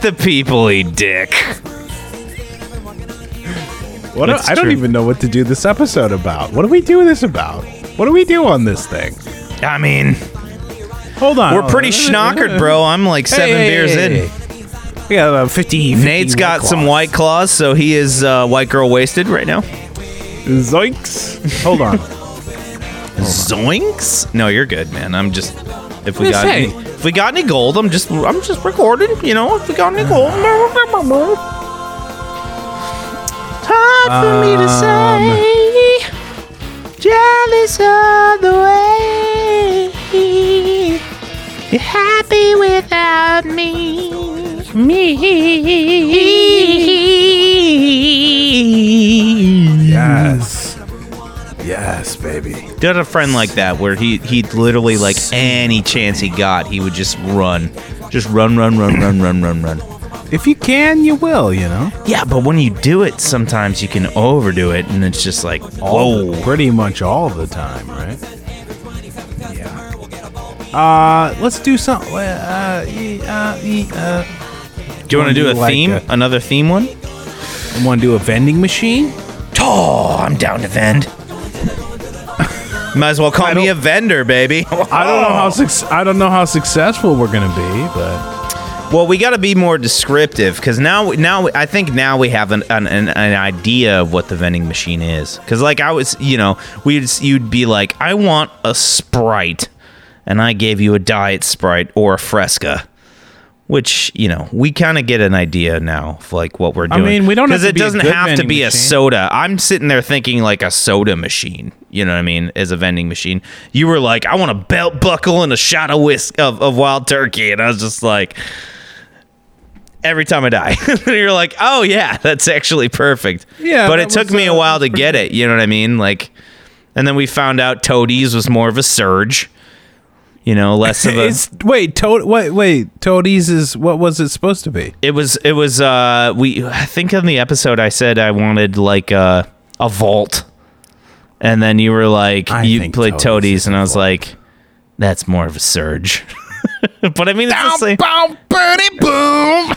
Let the people eat dick. I don't even know what to do this episode about. What do we do this about? What do we do on this thing? I mean... Hold on. We're pretty schnockered, bro. I'm like seven beers in. We got about 50 Nate's got some White Claws, so he is white girl wasted right now. Zoinks. Hold on. Zoinks? No, you're good, man. I'm just... If we got any gold, I'm just recording, you know. If we got any gold, hard for me to say. Jealous all the way. You're happy without me. Me. Yes. Yes, baby. Did a friend like that where he'd literally, like, any chance he got, he would just run. Just run. If you can, you will, you know? Yeah, but when you do it, sometimes you can overdo it, and it's just like, whoa. Pretty much all the time, right? Yeah. Let's do something. Do you want to do a theme? Like another theme one? You want to do a vending machine? Oh, I'm down to vend. Might as well call me a vendor, baby. I don't know how successful we're gonna be, but we got to be more descriptive because now I think we have an idea of what the vending machine is. Because like I was, you know, you'd be like, I want a Sprite, and I gave you a Diet Sprite or a Fresca. Which, you know, we kind of get an idea now of, like, what we're doing. I mean, we don't have to be a good vending machine. Because it doesn't have to be a soda. I'm sitting there thinking, like, a soda machine, you know what I mean, as a vending machine. You were like, I want a belt buckle and a shot of Wild Turkey. And I was just like, every time I die. And you're like, oh, yeah, that's actually perfect. Yeah. But it took me a while to get it, you know what I mean? Like, and then we found out Toadies was more of a surge. You know, less of a... Wait, Toadies is... What was it supposed to be? It was I think on the episode I said I wanted, like, a vault. And then you were like, you played Toadies, and I was like, that's more of a surge. But I mean, it's the same... Boom, birdie, boom!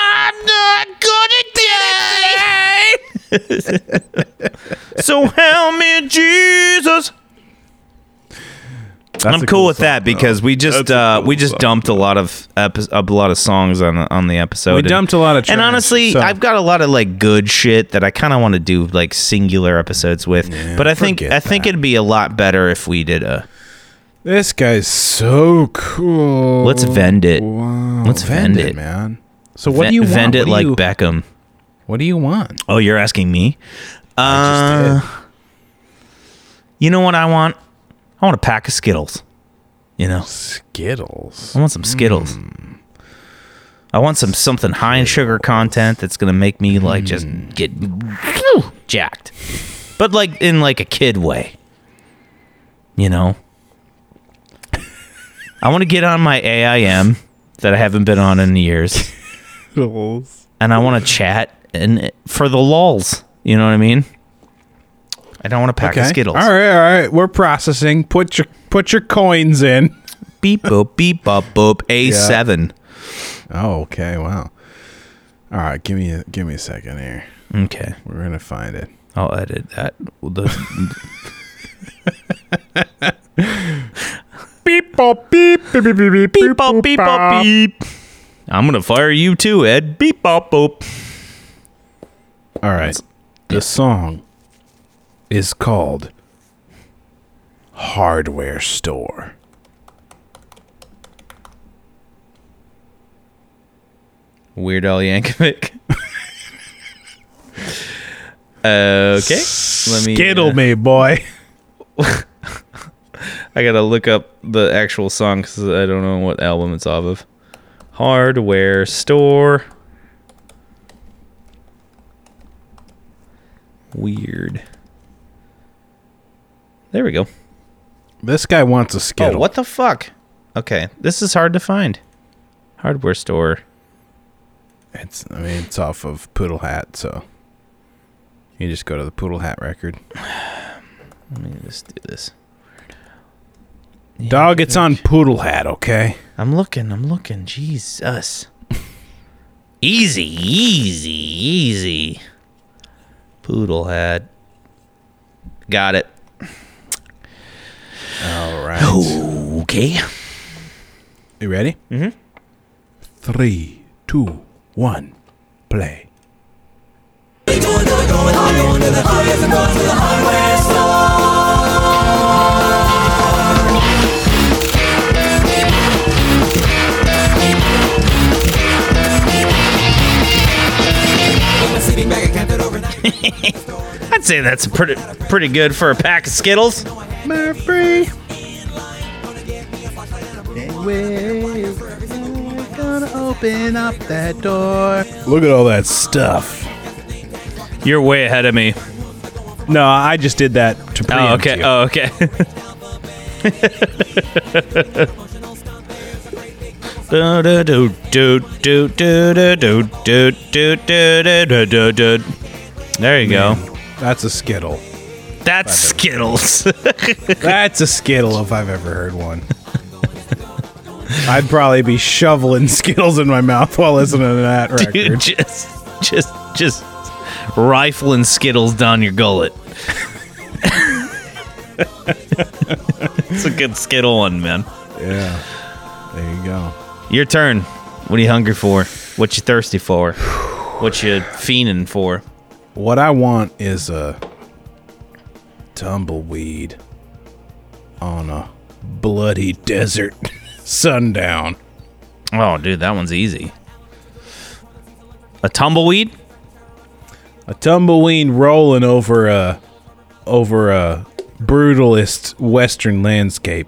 I'm not gonna get it! So help me, Jesus! That's I'm cool with song, that because we just dumped a lot of songs on the episode. We dumped a lot of trash, and honestly, so. I've got a lot of like good shit that I kind of want to do like singular episodes with. Yeah, but I think it'd be a lot better if we did a. This guy's so cool. Let's vend it. Wow. Let's vend it, man. So what do you want? Vend it like Beckham? What do you want? Oh, you're asking me. I just did. You know what I want? I want a pack of Skittles, you know. Skittles. I want some Skittles. I want something high in sugar content that's gonna make me like just get jacked, but like in like a kid way, you know. I want to get on my AIM that I haven't been on in years, and I want to chat and for the lulz. You know what I mean? I don't want to pack Skittles. All right. We're processing. Put your coins in. Beep boop beep bop boop. A7. Yeah. Oh, okay. Wow. All right. Give me a second here. Okay. We're gonna find it. I'll edit that. Beep boop beep beep beep beep beep boop beep boop beep. I'm gonna fire you too, Ed. Beep bop boop. All right. The song is called Hardware Store. Weird Al Yankovic. Okay. Skittle me, boy. I gotta look up the actual song because I don't know what album it's off of. Hardware Store. Weird. There we go. This guy wants a Skittle. Oh, what the fuck? Okay, this is hard to find. Hardware Store. It's off of Poodle Hat, so you just go to the Poodle Hat record. Let me just do this. Dog, it's on Poodle Hat, okay? I'm looking. Jesus. Easy. Poodle Hat. Got it. All right. Okay. You ready? Mm-hmm. 3, 2, 1, play. Going high, going to the highest and going to the highway star. I'd say that's pretty good for a pack of Skittles. Murphy. And we're gonna open up that door. Look at all that stuff. You're way ahead of me. No, I just did that to preempt you. Oh, okay. There you go. That's a Skittle. That's Skittles. That's a Skittle if I've ever heard one. I'd probably be shoveling Skittles in my mouth while listening to that record. Dude, just rifling Skittles down your gullet. It's a good Skittle one, man. Yeah. There you go. Your turn. What are you hungry for? What you thirsty for? What you fiending for? What I want is a tumbleweed on a bloody desert sundown. Oh, dude, that one's easy. A tumbleweed? A tumbleweed rolling over a brutalist western landscape.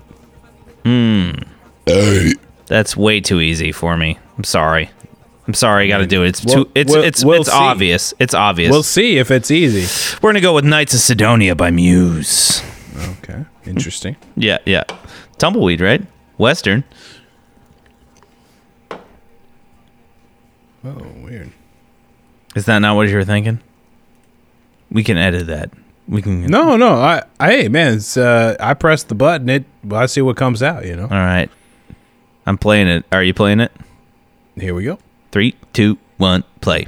That's way too easy for me. I'm sorry. I got to do it. It's obvious. It's obvious. We'll see if it's easy. We're gonna go with Knights of Cydonia by Muse. Okay, interesting. Yeah. Tumbleweed, right? Western. Oh, weird. Is that not what you were thinking? We can edit that. No. Hey, man. It's, I pressed the button. I see what comes out. All right. I'm playing it. Are you playing it? Here we go. 3, 2, 1, play.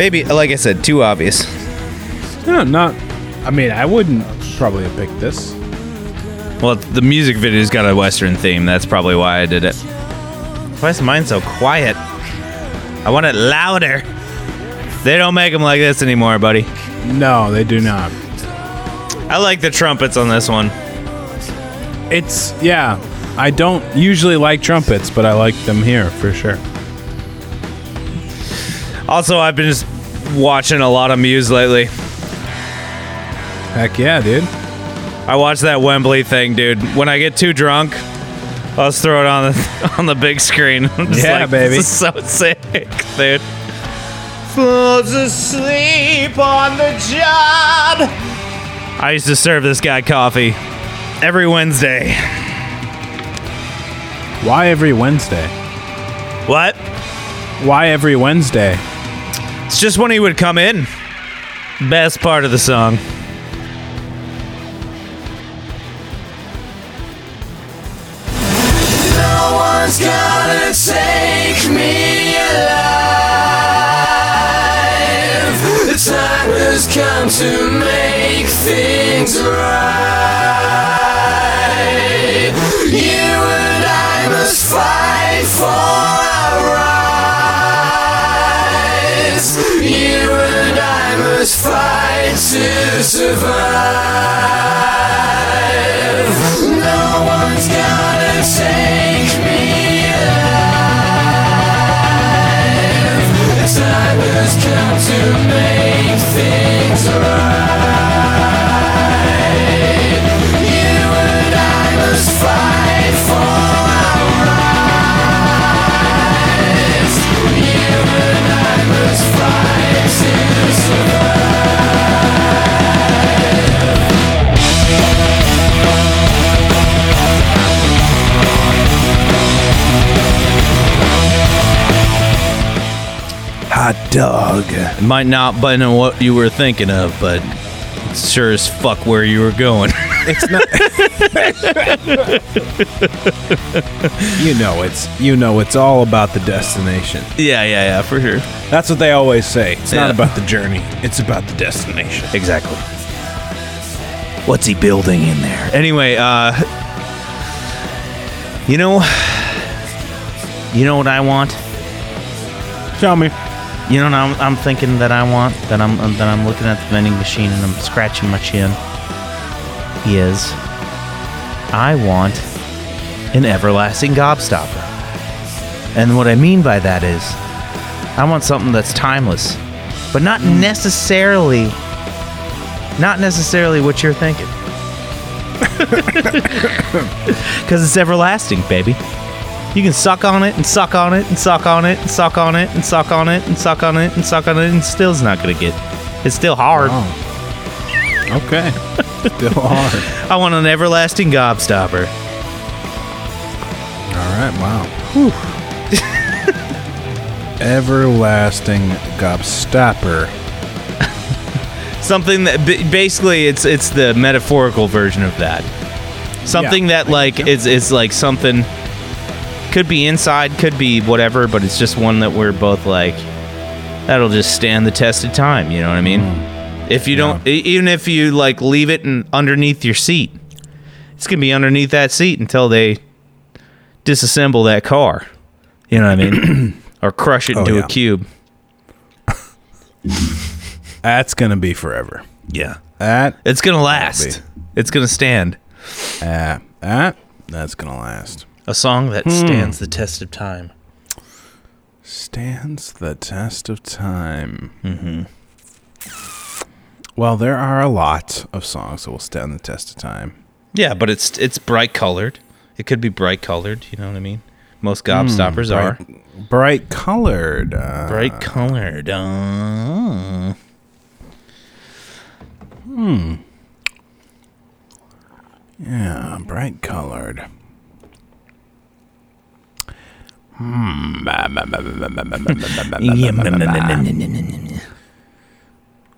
Maybe, like I said, too obvious. No, not... I mean, I wouldn't probably have picked this. Well, the music video's got a Western theme. That's probably why I did it. Why is mine so quiet? I want it louder. They don't make them like this anymore, buddy. No, they do not. I like the trumpets on this one. It's, yeah, I don't usually like trumpets, but I like them here for sure. Also, I've been just watching a lot of Muse lately. Heck yeah, dude. I watched that Wembley thing, dude. When I get too drunk, I'll just throw it on the big screen. I'm just baby. This is so sick, dude. Falls asleep on the job. I used to serve this guy coffee every Wednesday. Why every Wednesday? What? Why every Wednesday? It's just when he would come in. Best part of the song. No one's gonna take me alive. The time has come to make things right. You and I must fight for our right. You and I must fight to survive. No one's gonna take me alive. The time has come to make things right. You and I must fight for our rights. You and I must fight. Hot dog. It might not have been what you were thinking of, but it's sure as fuck where you were going. It's not. You know it's all about the destination. Yeah, for sure. That's what they always say. It's not about the journey. It's about the destination. Exactly. What's he building in there? Anyway, you know what I want? Tell me. You know what I'm thinking that I want? That I'm looking at the vending machine and I'm scratching my chin. Is I want an everlasting gobstopper. And what I mean by that is I want something that's timeless, but not necessarily what you're thinking. Because it's everlasting, baby. You can suck on it and suck on it and suck on it and suck on it and suck on it and suck on it and suck on it and still's not going to get... It's still hard. Oh. Okay. Still hard. I want an everlasting gobstopper. Alright, wow. Everlasting gobstopper. Something that basically it's the metaphorical version of that. Something that like so. It's like something could be inside, could be whatever, but it's just one that we're both like that'll just stand the test of time, you know what I mean? Mm. If you don't, even if you like leave it underneath your seat, it's gonna be underneath that seat until they disassemble that car. You know what I mean? Or crush it into a cube. That's gonna be forever. Yeah, it's gonna last. It's gonna stand. That's gonna last. A song that stands the test of time. Stands the test of time. Mm-hmm. Well, there are a lot of songs that will stand the test of time. Yeah, but it's bright colored. It could be bright colored. You know what I mean? Most gobstoppers are bright colored. Bright colored. Yeah, bright colored.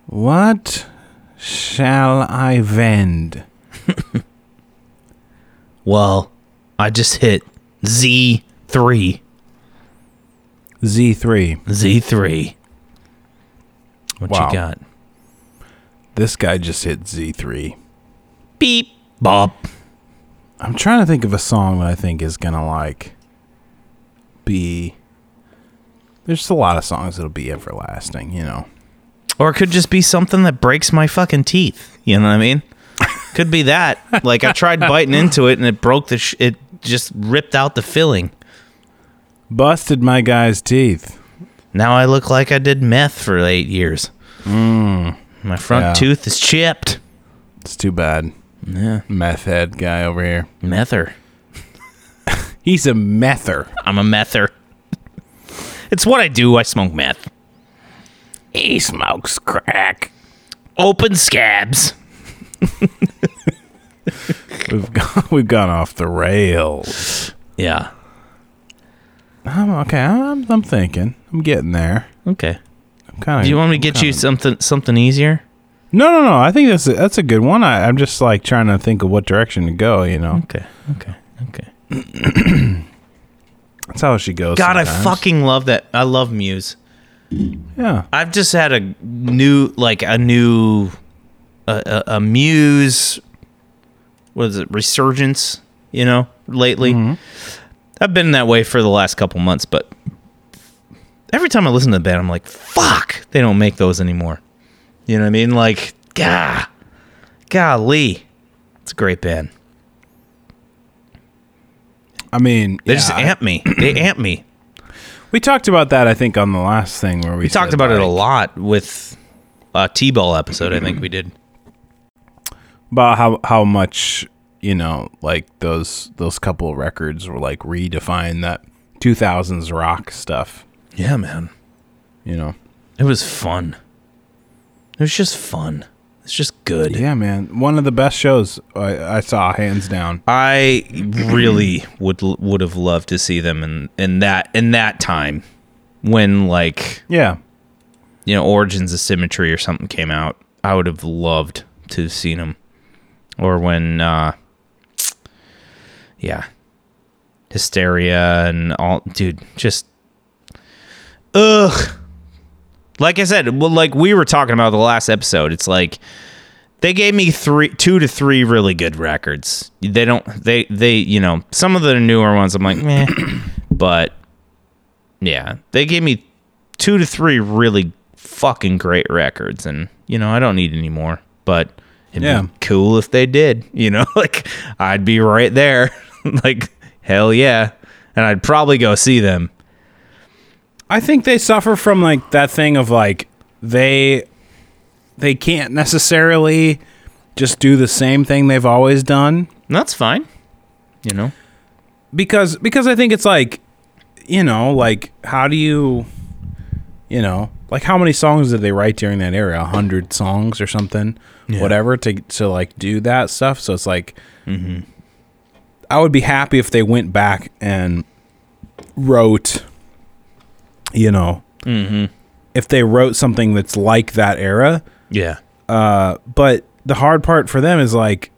What? Shall I vend? Well, I just hit Z3. Z3. What you got? This guy just hit Z3. Beep. Bop. I'm trying to think of a song that I think is going to, like, be... There's just a lot of songs that'll be everlasting, you know. Or it could just be something that breaks my fucking teeth. You know what I mean? Could be that. Like, I tried biting into it, and it broke the... It just ripped out the filling. Busted my guy's teeth. Now I look like I did meth for 8 years. Mm. My front tooth is chipped. It's too bad. Yeah. Meth head guy over here. Mether. He's a mether. I'm a mether. It's what I do. I smoke meth. He smokes crack. Open scabs. We've gone off the rails. Yeah. I'm thinking. I'm getting there. Okay. Do you want me to get you something easier? No. I think that's a good one. I'm just like trying to think of what direction to go, you know. Okay. That's how she goes. God, sometimes. I fucking love that. I love Muse. Yeah. I've just had a new Muse, what is it, resurgence, you know, lately. Mm-hmm. I've been that way for the last couple months, but every time I listen to the band, I'm like, fuck, they don't make those anymore. You know what I mean? Like, golly. It's a great band. I mean... They just amp me. They amp me. We talked about that, I think, on the last thing where we talked about it a lot with a T-Ball episode, I think we did. About how much, you know, like, those couple of records were, like, redefine that 2000s rock stuff. Yeah, man. You know? It was fun. It was just fun. It's just good. Yeah, man. One of the best shows I saw, hands down. I really would have loved to see them in that time when, like, yeah, you know, Origins of Symmetry or something came out. I would have loved to have seen them. Or when, Hysteria and all, dude, just, ugh. Like I said, well, like we were talking about the last episode, it's like they gave me 2 to 3 really good records. They don't, they, you know, some of the newer ones I'm like, meh. But yeah, they gave me 2 to 3 really fucking great records, and you know I don't need any more. But it'd be cool if they did. You know, like I'd be right there, like hell yeah, and I'd probably go see them. I think they suffer from, like, that thing of, like, they can't necessarily just do the same thing they've always done. That's fine, you know. Because I think it's, like, you know, like, how do you, you know, like, how many songs did they write during that era? 100 songs or something, whatever, to, like, do that stuff. So it's, like, mm-hmm. I would be happy if they went back and wrote... You know, mm-hmm. if they wrote something that's like that era. Yeah. But the hard part for them is like,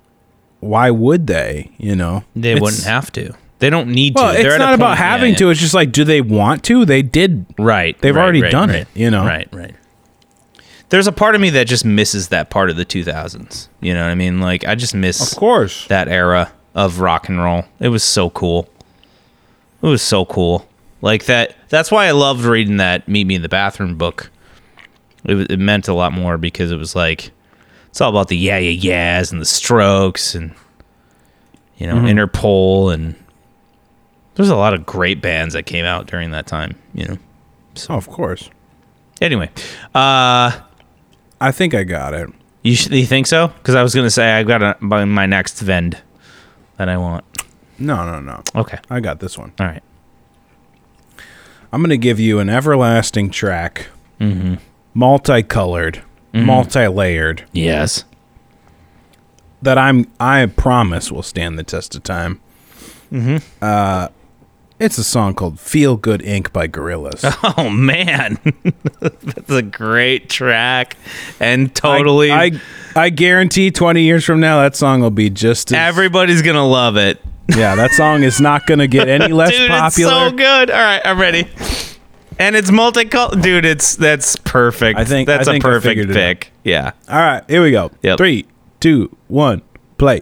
why would they, you know? They wouldn't have to. They don't need to. It's not about having to. It's just like, do they want to? They did. Right. They've already done it, you know? Right. There's a part of me that just misses that part of the 2000s. You know what I mean? Like, I just miss that era of rock and roll. It was so cool. Like that's why I loved reading that Meet Me in the Bathroom book. It meant a lot more because it was like, it's all about the Yeah Yeah Yeahs and the Strokes and, you know, mm-hmm. Interpol. And there's a lot of great bands that came out during that time, you know. So, of course. Anyway. I think I got it. You think so? Because I was going to say I've got my next vend that I want. No. Okay. I got this one. All right. I'm going to give you an everlasting track, mm-hmm. multicolored, mm-hmm. multi-layered. Yes. That I promise will stand the test of time. Mm-hmm. It's a song called Feel Good Inc. by Gorillaz. Oh, man. That's a great track. And totally. I guarantee 20 years from now, that song will be just as... Everybody's going to love it. Yeah, that song is not going to get any less popular. Dude, it's so good. All right, I'm ready. And it's multicolored. Dude, that's perfect. I think that's a perfect pick. Yeah. All right, here we go. Yep. 3, 2, 1, play.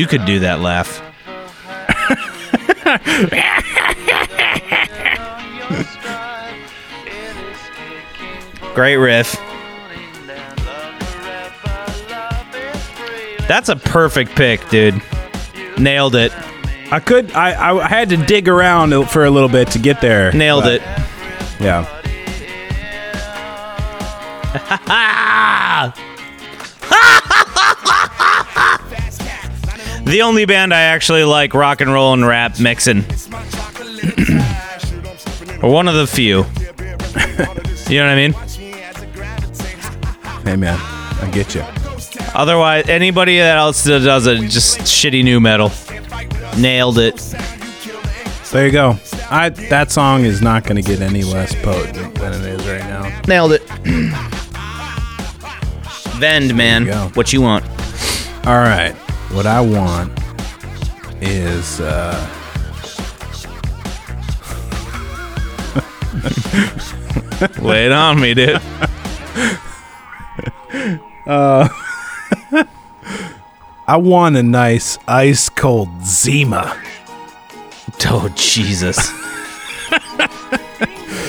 You could do that laugh. Great riff. That's a perfect pick, dude. Nailed it. I had to dig around for a little bit to get there. Nailed it. Yeah. The only band I actually like rock and roll and rap mixing. One of the few. You know what I mean? Hey, man. I get you. Otherwise, anybody else that does it, just shitty new metal. Nailed it. There you go. That song is not going to get any less potent than it is right now. Nailed it. Vend, man. What you want? All right. What I want is... Lay it on me, dude. I want a nice ice cold Zima. Oh, Jesus.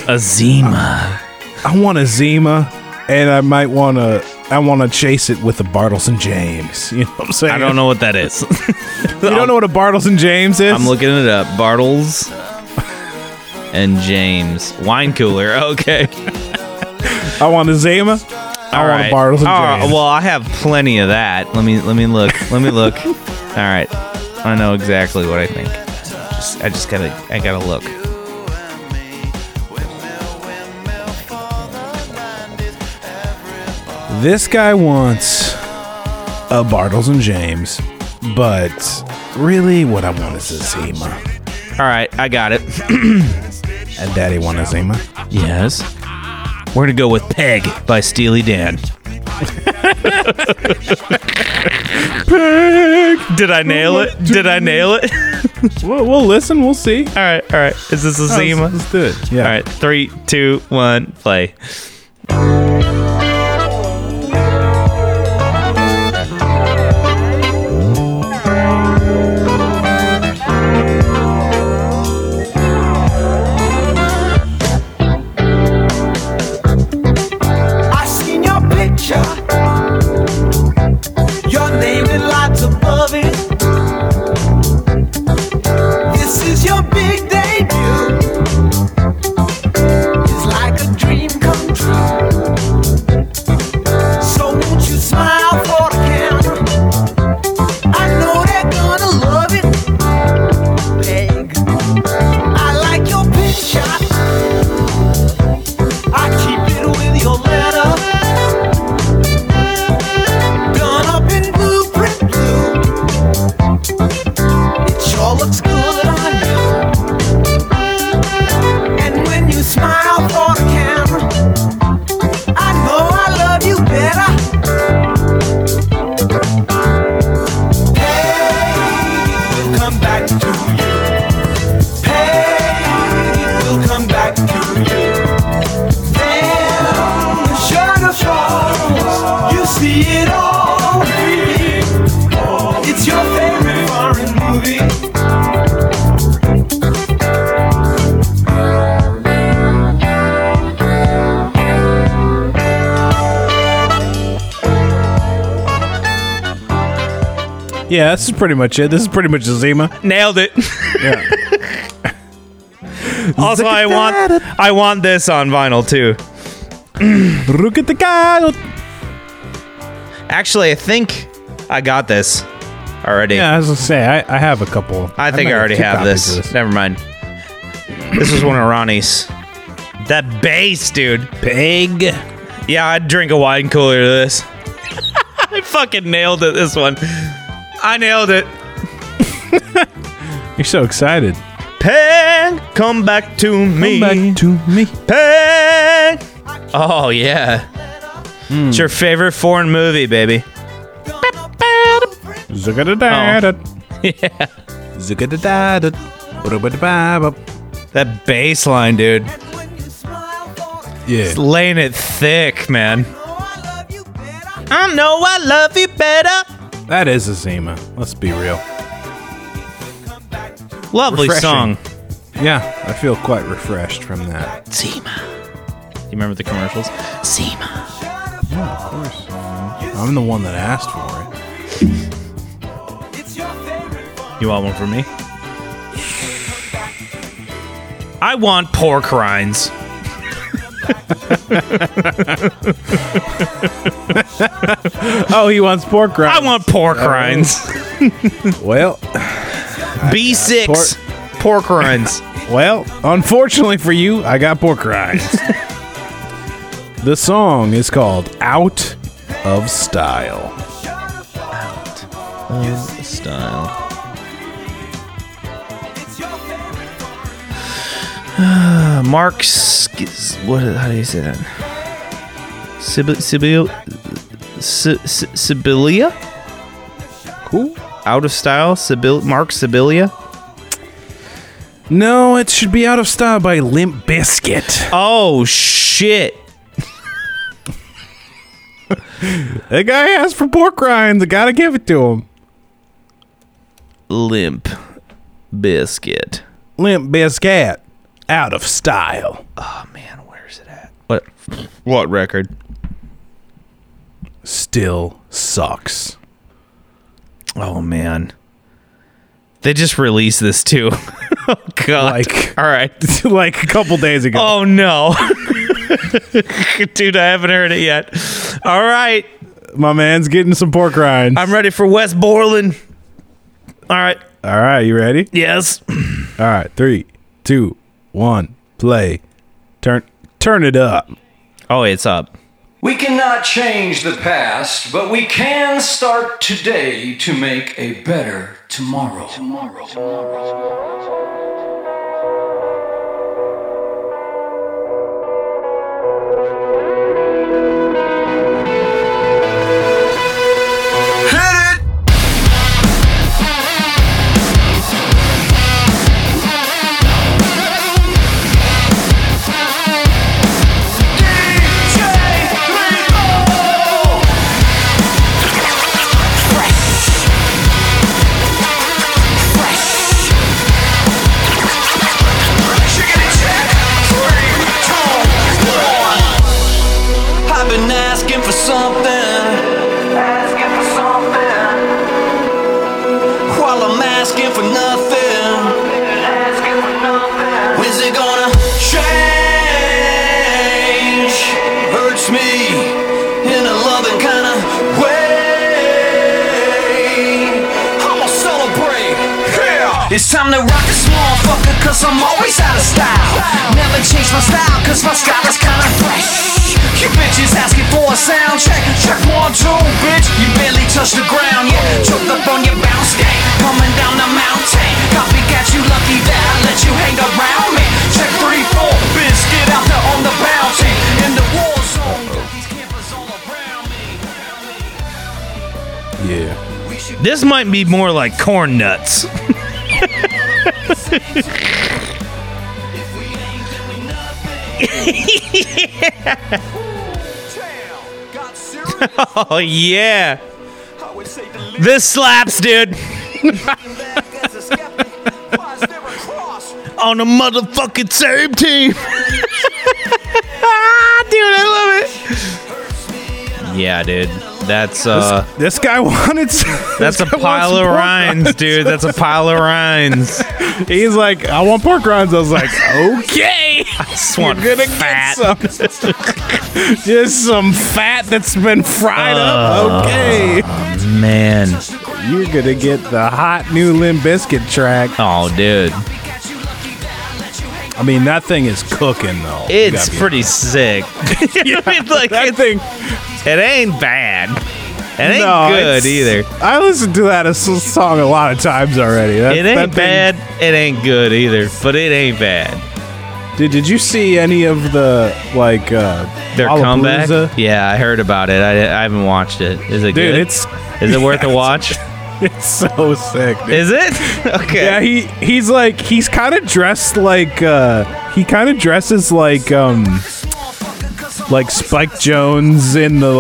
A Zima. I want a Zima, and I might want to... I want to chase it with a Bartles and James. You know what I'm saying? I don't know what that is. You don't know what a Bartles and James is? I'm looking it up. Bartles and James. Wine cooler. Okay. I want a Zima. I want a Bartles and James. Well, I have plenty of that. Let me look. Let me look. All right. I know exactly what I think. I gotta look. This guy wants a Bartles and James, but really what I want is a Zima. All right, I got it. And Daddy want a Zima? Yes. We're going to go with Peg by Steely Dan. Peg! Did I nail it? We'll listen. We'll see. All right. Is this a Zima? Let's do it. Yeah. All right, 3, 2, 1, play. Yeah, this is pretty much it. This is pretty much a Zima. Nailed it. Yeah. Also, I want this on vinyl too. Actually, I think I got this already. Yeah, I was gonna say I have a couple. I think I already have this. Never mind. This was one of Ronnie's. That bass, dude. Pig. Yeah, I'd drink a wine cooler to this. I fucking nailed it. This one. I nailed it. You're so excited. Peg, come back to me. Come back to me. Peg. Oh, yeah. It's your favorite foreign movie, baby. That bass line, dude. Yeah. It's laying it thick, man. I know I love you better. That is a Zima. Let's be real. Lovely refreshing song. Yeah, I feel quite refreshed from that. Zima. Do you remember the commercials? Zima. Yeah, of course. I'm the one that asked for it. You want one for me? I want pork rinds. Oh, he wants pork rinds. I want pork rinds. Well, B6 pork rinds. Well, unfortunately for you, I got pork rinds. The song is called Out of Style. Out of Style. Mark what? How do you say that? Sibilia? Cool. Out of Style? Mark Sibilia? No, it should be Out of Style by Limp Bizkit. Oh, shit. That guy asked for pork rinds. I gotta give it to him. Limp Bizkit. Limp Bizkit. Out of Style. Oh, man, where's it at? What record? Still Sucks. Oh, man. They just released this, too. Oh, God. All right. Like a couple days ago. Oh, no. Dude, I haven't heard it yet. All right. My man's getting some pork rinds. I'm ready for Wes Borland. All right. All right, you ready? Yes. All right, 3, 2, 1, play. Turn it up. Oh, it's up. We cannot change the past, but we can start today to make a better tomorrow. It's time to rock this motherfucker, cause I'm always out of style. Never change my style, cause my style is kinda fresh. You bitches asking for a sound check. Check 1, 2, bitch. You barely touch the ground, yeah. Choked up on your bounce game, coming down the mountain. Copycat, you lucky that I let you hang around me. Check 3, 4, bitch. Get out there on the bounty. In the war zone, got these campers all around me. Yeah. This might be more like Corn Nuts. Oh, yeah. This slaps, dude. On the motherfucking same team. Dude, I love it. Yeah, dude. That's this guy wanted. That's a pile of rinds, dude. That's a pile of rinds. He's like, I want pork rinds. I was like, okay. I just want fat. Get some. Just some fat that's been fried up. Okay. Oh, man, you're gonna get the hot new Limp Bizkit track. Oh, dude. I mean, that thing is cooking, though. It's pretty sick. Yeah, I mean, like, that thing. It ain't bad. It ain't good either. I listened to that song a lot of times already. It ain't bad. It ain't good either, but it ain't bad. Dude, did you see any of the, like, their comeback? Yeah, I heard about it. I haven't watched it. Is it good? Is it worth a watch? It's so sick, dude. Is it? Okay. Yeah, he's like, he's kind of dressed like, he kind of dresses like, like Spike Jonze in the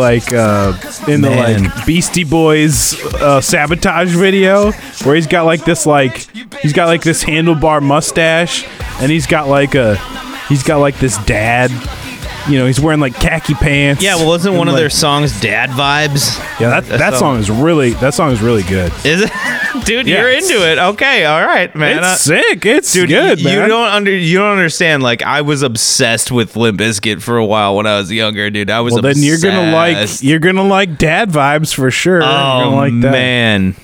like Beastie Boys Sabotage video, where he's got this handlebar mustache, and he's got this dad. You know, he's wearing like khaki pants. Yeah, well, wasn't one of their songs "Dad Vibes"? Yeah, that song is really good. Is it, dude? Yeah, you're into it. Okay, all right, man. It's sick. It's good, man. You don't understand. Like, I was obsessed with Limp Bizkit for a while when I was younger, dude. I was obsessed. Then you're gonna like "Dad Vibes" for sure. Oh, you're like that. Man.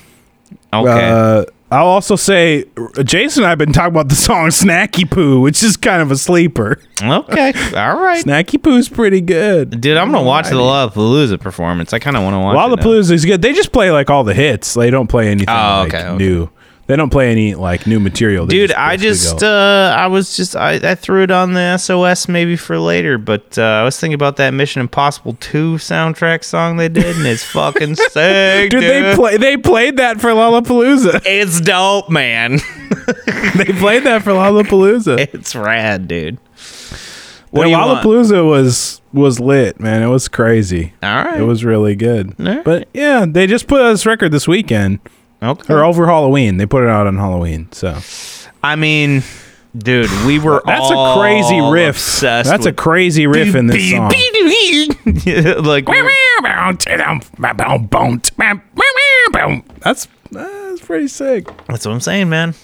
Okay. I'll also say, Jason and I have been talking about the song Snacky Poo, which is kind of a sleeper. Okay. All right. Snacky Poo's pretty good. Dude, I'm going to watch the Lollapalooza performance. I kind of want to watch it. Lollapalooza's good. They just play like all the hits. They don't play anything new. They don't play any like new material. They I threw it on the SOS maybe for later, but I was thinking about that Mission Impossible 2 soundtrack song they did, and it's fucking sick, dude. They played that for Lollapalooza. It's dope, man. They played that for Lollapalooza. It's rad, dude. Lollapalooza was lit, man. It was crazy. All right. It was really good. Right. But yeah, they just put out this record this weekend. Okay. Or over Halloween. They put it out on Halloween. So, I mean, dude, we were all obsessed. That's a crazy riff in this song. That's pretty sick. That's what I'm saying, man.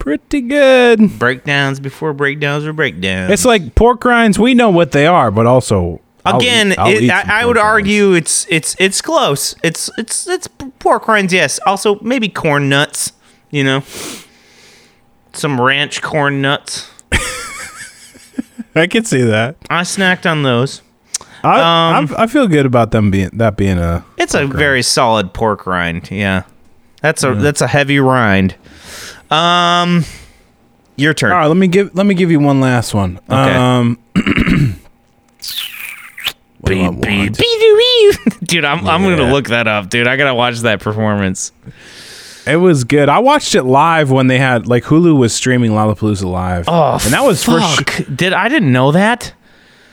Pretty good. Breakdowns before breakdowns were breakdowns. It's like pork rinds. We know what they are, but also... Again, I would argue it's close. It's pork rinds, yes. Also, maybe corn nuts. You know, some ranch corn nuts. I could see that. I snacked on those. I feel good about them being a. It's a very solid pork rind. Yeah, that's a heavy rind. Your turn. All right, let me give you one last one. Okay. Dude, I'm gonna look that up, dude. I gotta watch that performance. It was good. I watched it live when they had like Hulu was streaming Lollapalooza live. Oh, and that was fuck. I didn't know that.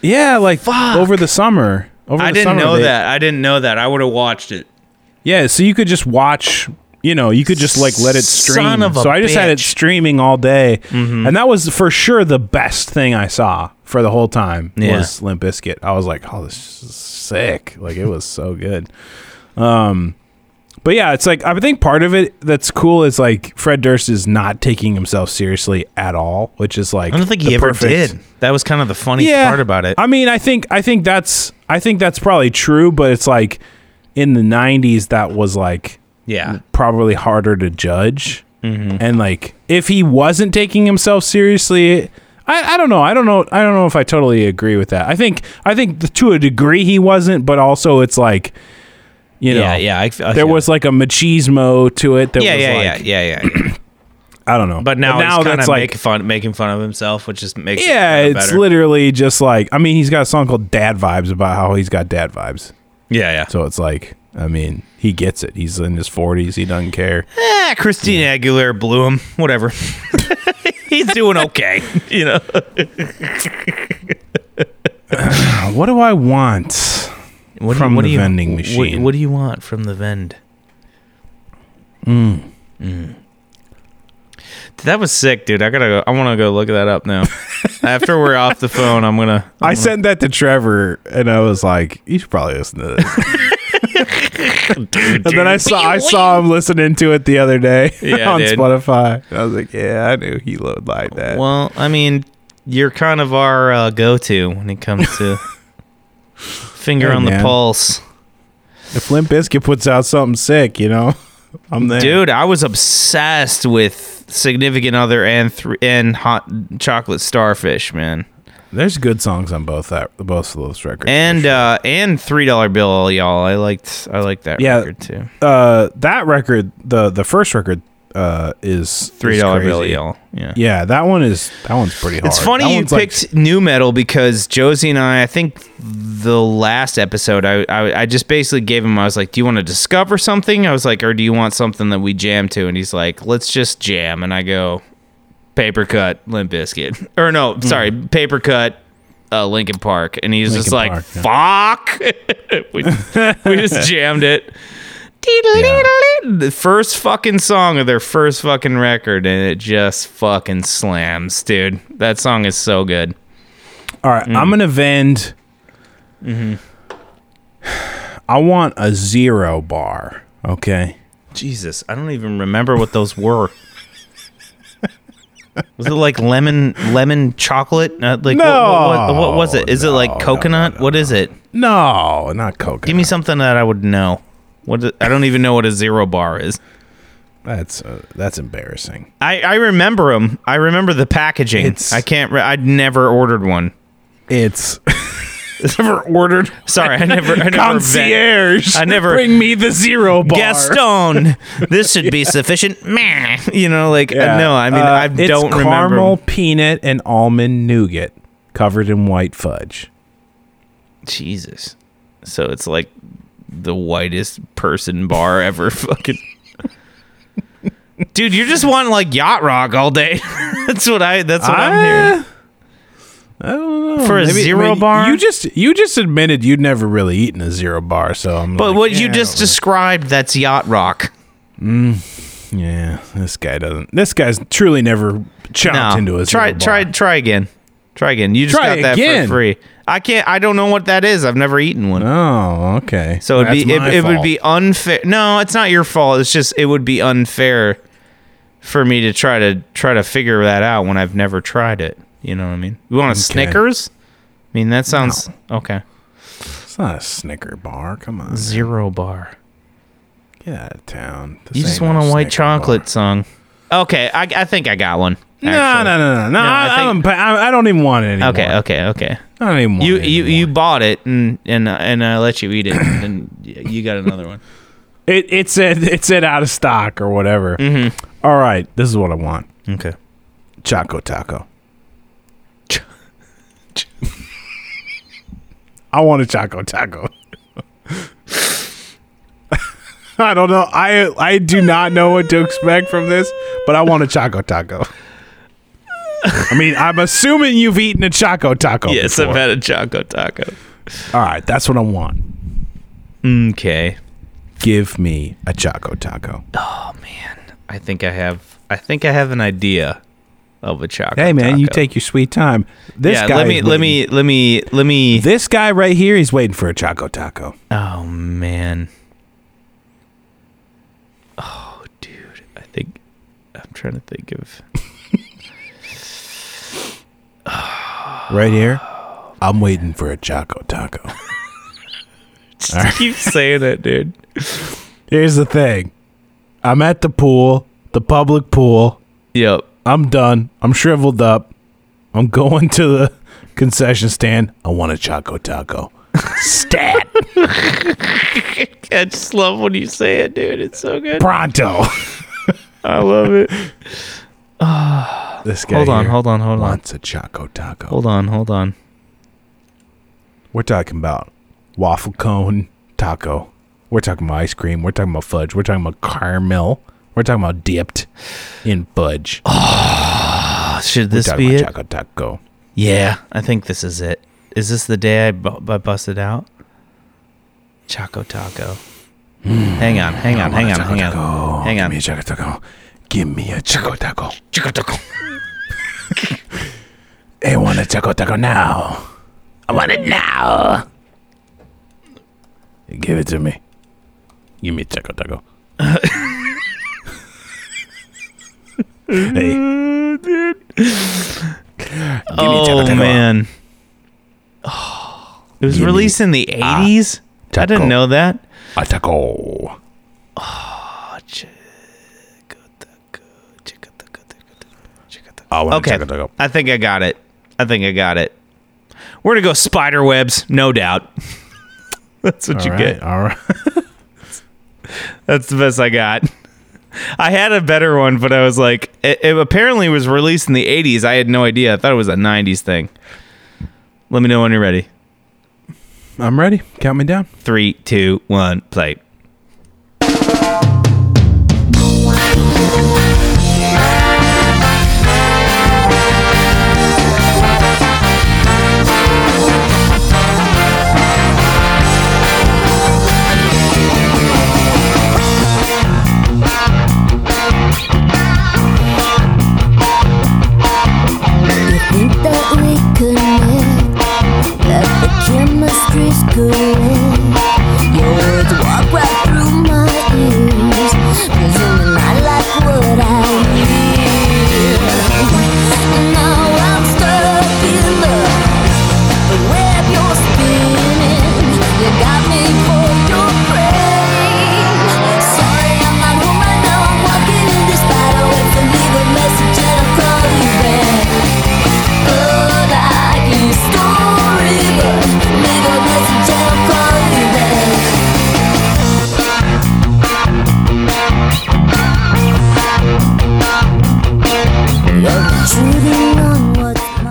Yeah, like fuck. Over the summer. I didn't know that. I would have watched it. Yeah, so you could just watch. You know, you could just like let it stream. Son of a so I just bitch. Had it streaming all day, mm-hmm. and that was for sure the best thing I saw for the whole time was Limp Bizkit. I was like, oh, this is sick! Like it was so good. But yeah, it's like I think part of it that's cool is like Fred Durst is not taking himself seriously at all, which is like I don't think he ever did. That was kind of the funny part about it. I mean, I think that's probably true, but it's like in the '90s that was like. Yeah, probably harder to judge, mm-hmm. and like if he wasn't taking himself seriously, I don't know if I totally agree with that. I think to a degree he wasn't, but also it's like, you know, there was like a machismo to it. That was I don't know, but now he's that's like making fun of himself, which just makes it better. It's literally just like I mean he's got a song called "Dad Vibes" about how he's got dad vibes. Yeah. So it's like. I mean, he gets it. He's in his 40s. He doesn't care. Christina Aguilera blew him. Whatever. He's doing okay. You know. What do I want from the vending machine? What do you want from the vend? That was sick, dude. I want to go look that up now. After we're off the phone, I sent that to Trevor, and I was like, "You should probably listen to this." And then I saw him listening to it the other day on Spotify. I was like, yeah, I knew he looked like that. Well, I mean, you're kind of our go-to when it comes to finger on the pulse. If Limp Bizkit puts out something sick, you know, I'm there. Dude, I was obsessed with Significant Other and Hot Chocolate Starfish, man. There's good songs on both of those records, and sure. And $3 Bill Y'all. I liked that record too. That record, the first record, is $3 Bill Y'all. Yeah, that one's pretty hard. It's funny that you picked new metal because Josie and I think the last episode I just basically gave him. I was like, do you want to discover something? I was like, or do you want something that we jam to? And he's like, let's just jam. And I go. Papercut, Limp Bizkit. Or no, sorry, Papercut, Linkin Park, and he's just like "fuck." we just jammed it. The first fucking song of their first fucking record, and it just fucking slams, dude. That song is so good. All right, I'm gonna vend. I want a 0 bar. Okay. Jesus, I don't even remember what those were. Was it like lemon chocolate? Like what was it? Is it like coconut? No. What is it? No, not coconut. Give me something that I would know. I don't even know what a 0 bar is. That's embarrassing. I remember them. I remember the packaging. I'd never ordered one. Never ordered. Sorry, I never concierge. Bring me the 0 bar. Gaston, this should be sufficient. Meh. You know, like no. I mean, I don't remember. It's caramel, peanut, and almond nougat covered in white fudge. Jesus. So it's like the whitest person bar ever. Fucking. Dude, you're just wanting like yacht rock all day. That's what I'm hearing. I don't know. For a 0 bar? You just admitted you'd never really eaten a 0 bar, so I'm But what you just described, that's yacht rock. Yeah, this guy doesn't. This guy's truly never chomped into a 0 bar. Try again. You just got that for free. I don't know what that is. I've never eaten one. Oh, okay. So it would be unfair. No, it's not your fault. It's just it would be unfair for me to try to figure that out when I've never tried it. You know what I mean? You want a Snickers? I mean, that sounds... No. Okay. It's not a Snicker bar. Come on. 0 bar. Get out of town. You just want a white chocolate song. Okay, I think I got one. No. I don't even want it anymore. Okay. I don't even want it anymore. You bought it, and I let you eat it, and you got another one. It said out of stock or whatever. Mm-hmm. All right, this is what I want. Okay. Choco Taco. I want a Choco Taco. I don't know. I do not know what to expect from this, but I want a Choco Taco. I mean, I'm assuming you've eaten a Choco Taco. Yes, before. I've had a Choco Taco. All right, that's what I want. Okay. Give me a Choco Taco. Oh man, I think I have an idea of a chocolate. Hey man, taco. You take your sweet time. This guy, let me. This guy right here, he's waiting for a Choco Taco. Oh man. Oh dude, I'm trying to think of. Right here, I'm waiting for a Choco Taco. Just keep saying it, dude. Here's the thing, I'm at the pool, the public pool. Yep. I'm done. I'm shriveled up. I'm going to the concession stand. I want a Choco Taco. Stat. I just love when you say it, dude. It's so good. Pronto. I love it. This guy. Hold on. Wants a Choco Taco. Hold on. We're talking about waffle cone taco. We're talking about ice cream. We're talking about fudge. We're talking about caramel. We're talking about dipped in fudge. Oh, should this be it? Choco Taco. Yeah, I think this is it. Is this the day I busted out? Choco Taco. Hang on. Give me a Choco Taco. Give me a Choco Taco. Choco Taco. I want a Choco Taco now. I want it now. Give it to me. Give me a Choco Taco. Hey, dude. Oh man, it was released in the 80s. I didn't know that. A taco. Oh, okay. I think I got it. We're gonna go spider webs, no doubt. That's what you get. All right. That's the best I got. I had a better one, but I was like, it apparently was released in the 80s. I had no idea. I thought it was a 90s thing. Let me know when you're ready. I'm ready. Count me down. 3, 2, 1, play.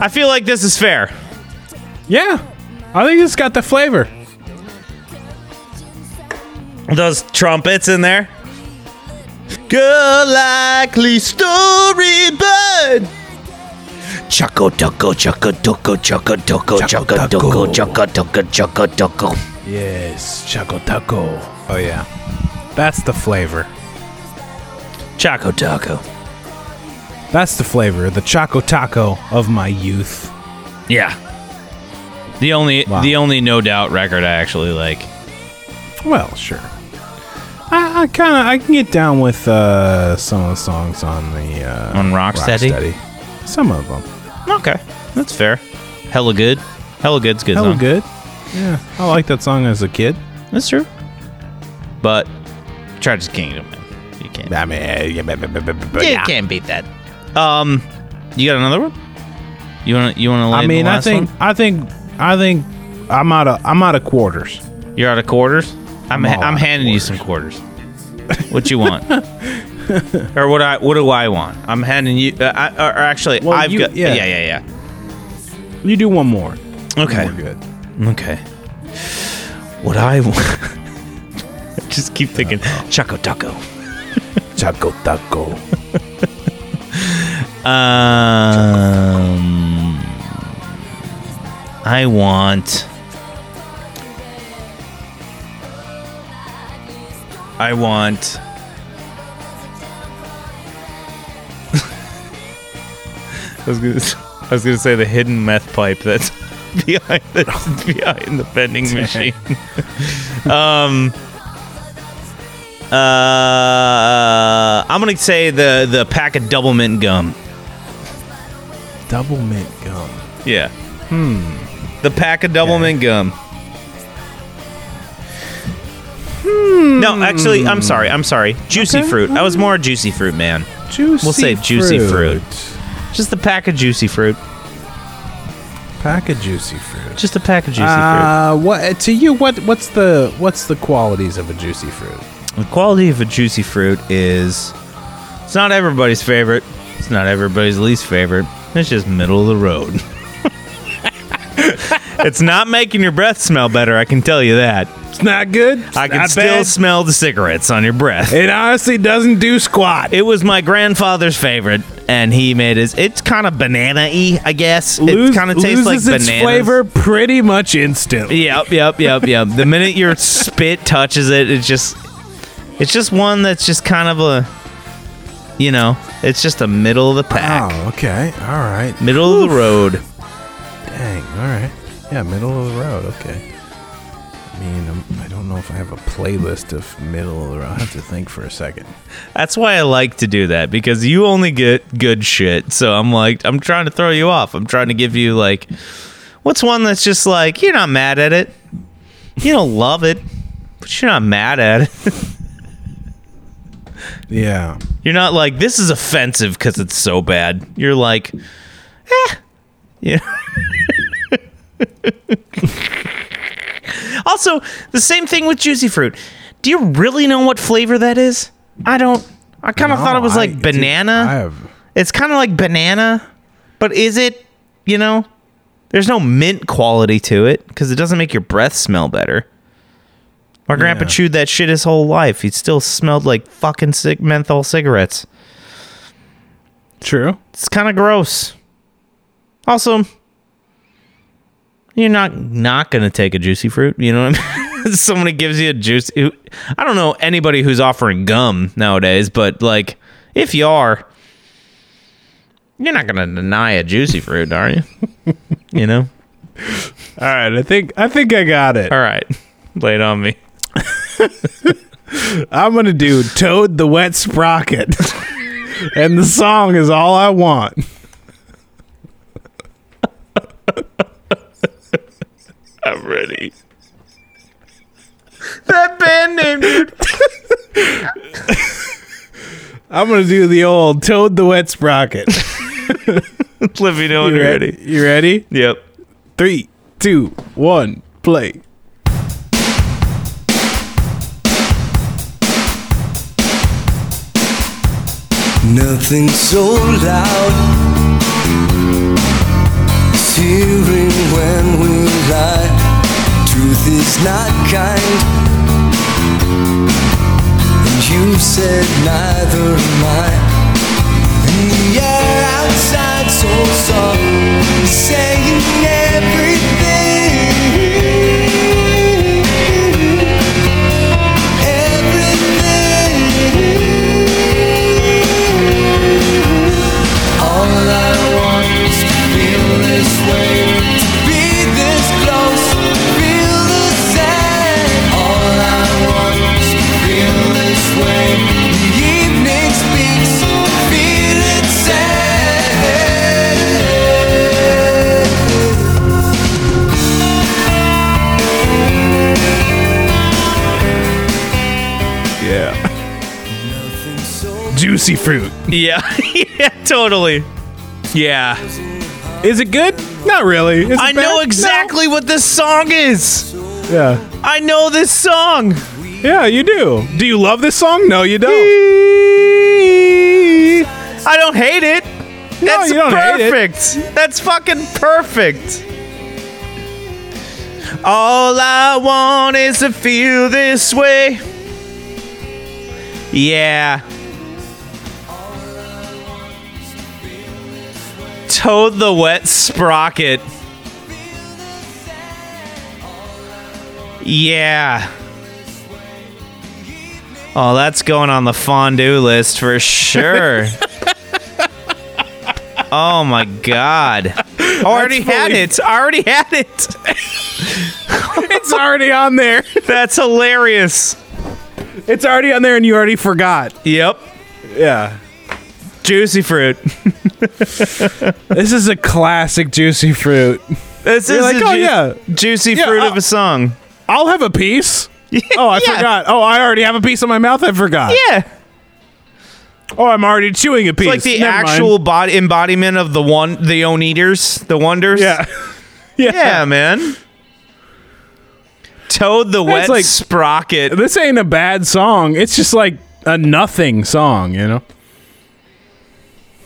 I feel like this is fair. Yeah, I think it's got the flavor. Those trumpets in there. Girl, likely story bird. Choco Doco, Choco Doco, Choco Doco, Choco Doco, Choco Doco, Choco Doco. Yes, Choco Taco. Oh, yeah. That's the flavor. Choco Taco. That's the flavor, the Choco Taco of my youth. Yeah. The only No Doubt record I actually like. Well, sure. I can get down with some of the songs on the on Rocksteady. Some of them. Okay, that's fair. Hella Good. Hella Good's good. Hella song. Good. Yeah, I liked that song as a kid. That's true. But Tragic Kingdom, man. You can't. I mean, you can't beat that. You got another one? You want to? I mean, I think I'm out of quarters. You're out of quarters? I'm handing you some quarters. What you want? Or what do I want? I'm handing you... I've got... Yeah. You do one more. Okay. We're good. Okay. What I want... I just keep thinking, Choco Taco. Choco Taco. I want... I was gonna say the hidden meth pipe that's behind the vending machine. I'm gonna say the pack of double mint gum. Double mint gum. Yeah. The pack of double mint gum. No, actually, I'm sorry. Juicy fruit. I was more juicy fruit, man. We'll save juicy fruit. Just a pack of juicy fruit. Pack of juicy fruit. Just a pack of juicy fruit. What to you? What's the qualities of a juicy fruit? The quality of a juicy fruit is it's not everybody's favorite. It's not everybody's least favorite. It's just middle of the road. It's not making your breath smell better. I can tell you that. It's not good. I can still smell the cigarettes on your breath. It honestly doesn't do squat. It was my grandfather's favorite, and he made his... It's kind of banana-y, I guess. It kind of tastes like bananas. Loses its flavor pretty much instantly. Yep. The minute your spit touches it, it's just one that's just kind of a... You know, it's just a middle of the pack. Oh, okay. All right. Middle of the road. Dang, all right. Yeah, middle of the road. Okay. I mean, I don't know if I have a playlist of middle of the road. I have to think for a second. That's why I like to do that, because you only get good shit. So I'm like, I'm trying to throw you off. I'm trying to give you, like, what's one that's just like, you're not mad at it. You don't love it, but you're not mad at it. Yeah. You're not like, this is offensive because it's so bad. You're like, eh. Yeah. Also, the same thing with juicy fruit. Do you really know what flavor that is? I don't. I kind of thought it was like banana. It's kind of like banana, but is it, you know? There's no mint quality to it because it doesn't make your breath smell better. My grandpa chewed that shit his whole life. He still smelled like fucking sick menthol cigarettes. True. It's kind of gross. Also... You're not going to take a juicy fruit. You know what I mean? Somebody gives you a juicy... I don't know anybody who's offering gum nowadays, but, like, if you are, you're not going to deny a juicy fruit, are you? You know? All right. I think I got it. All right. Lay it on me. I'm going to do Toad the Wet Sprocket. And the song is All I Want. I'm ready. That band name. I'm gonna do the old Toad the Wet Sprocket. Let me know when you're ready. You ready? Yep. 3, 2, 1, play. Nothing so loud. when we lie. Truth is not kind, and you've said neither am I. In the air outside, so soft, saying everything. All I want is to feel this way, to be this close, feel the same. All I want is to feel this way. The evening speaks, feel it say. Yeah. So juicy fruit. Yeah. Yeah, totally. Yeah. Is it good? Not really. Is it I bad? Know exactly what this song is. Yeah. I know this song. Yeah, you do. Do you love this song? No, you don't. I don't hate it. No, that's you don't perfect. Hate it. That's fucking perfect. All I want is to feel this way. Yeah. Toad the Wet Sprocket. Yeah. Oh, that's going on the fondue list for sure. Oh my god. I already had it. It's already on there. That's hilarious. It's already on there and you already forgot. Yep. Yeah. Juicy fruit. This is a classic juicy fruit. This You're is like, a juicy fruit of a song. I'll have a piece. Oh, I forgot. Oh, I already have a piece in my mouth. I forgot. Yeah. Oh, I'm already chewing a piece. It's like the actual embodiment of the own eaters, the wonders. Yeah. Yeah, man. Toad the Wet Sprocket. This ain't a bad song. It's just like a nothing song, you know?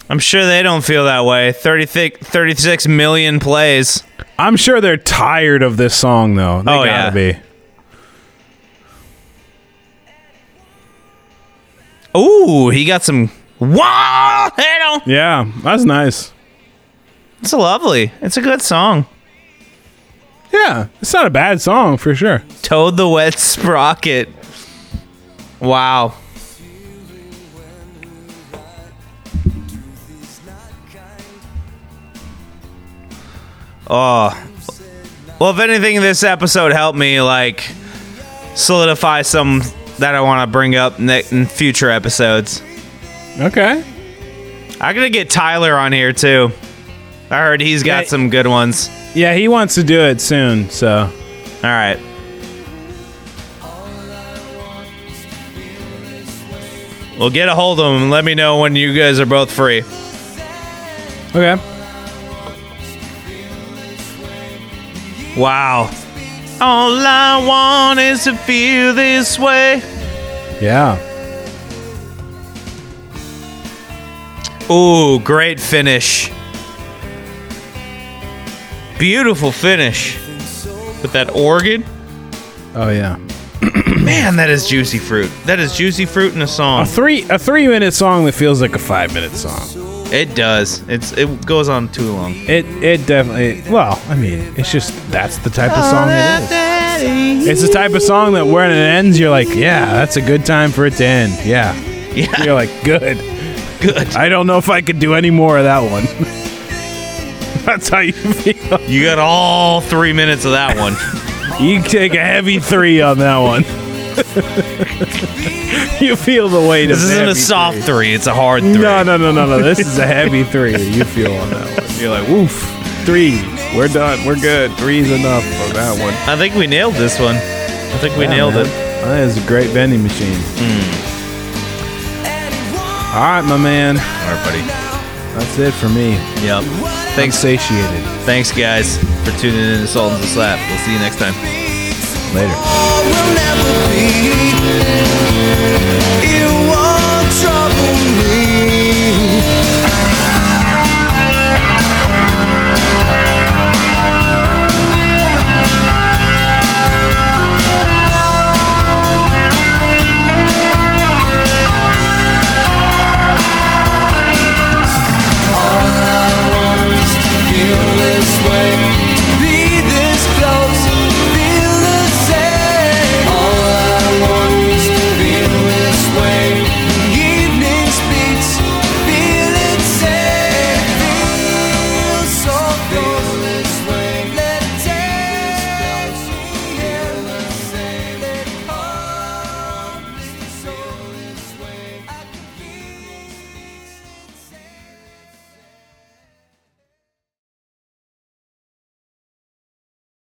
I'm sure they don't feel that way. 36 million plays. I'm sure they're tired of this song, though. They gotta be. Ooh, he got some... Wow! Yeah, that's nice. It's lovely. It's a good song. Yeah, it's not a bad song, for sure. Toad the Wet Sprocket. Wow. Oh, well, if anything, this episode helped me, like, solidify some that I want to bring up in future episodes. Okay. I'm going to get Tyler on here, too. I heard he's got some good ones. Yeah, he wants to do it soon, so. All right. Well, get a hold of him and let me know when you guys are both free. Okay. Wow. All I want is to feel this way. Yeah. Ooh, great finish. Beautiful finish. With that organ. Oh, yeah. Man, that is juicy fruit. That is juicy fruit in a song. A three-minute song that feels like a 5-minute song. It does. It goes on too long. It definitely... Well, I mean, it's just... That's the type of song it is. It's the type of song that when it ends, you're like, yeah, that's a good time for it to end. Yeah. You're like, good. I don't know if I could do any more of that one. That's how you feel. You got all 3 minutes of that one. You take a heavy three on that one. You feel the weight of this isn't a soft three. It's a hard three. No. This is a heavy three that you feel on that one. You're like, woof, three. We're done. We're good. Three's enough on that one. I think we nailed this one. I think we nailed it. That is a great vending machine. Mm. All right, my man. All right, buddy. That's it for me. Yep. Thanks. I'm satiated. Thanks, guys, for tuning in to Salt and Slap. We'll see you next time. Later. It was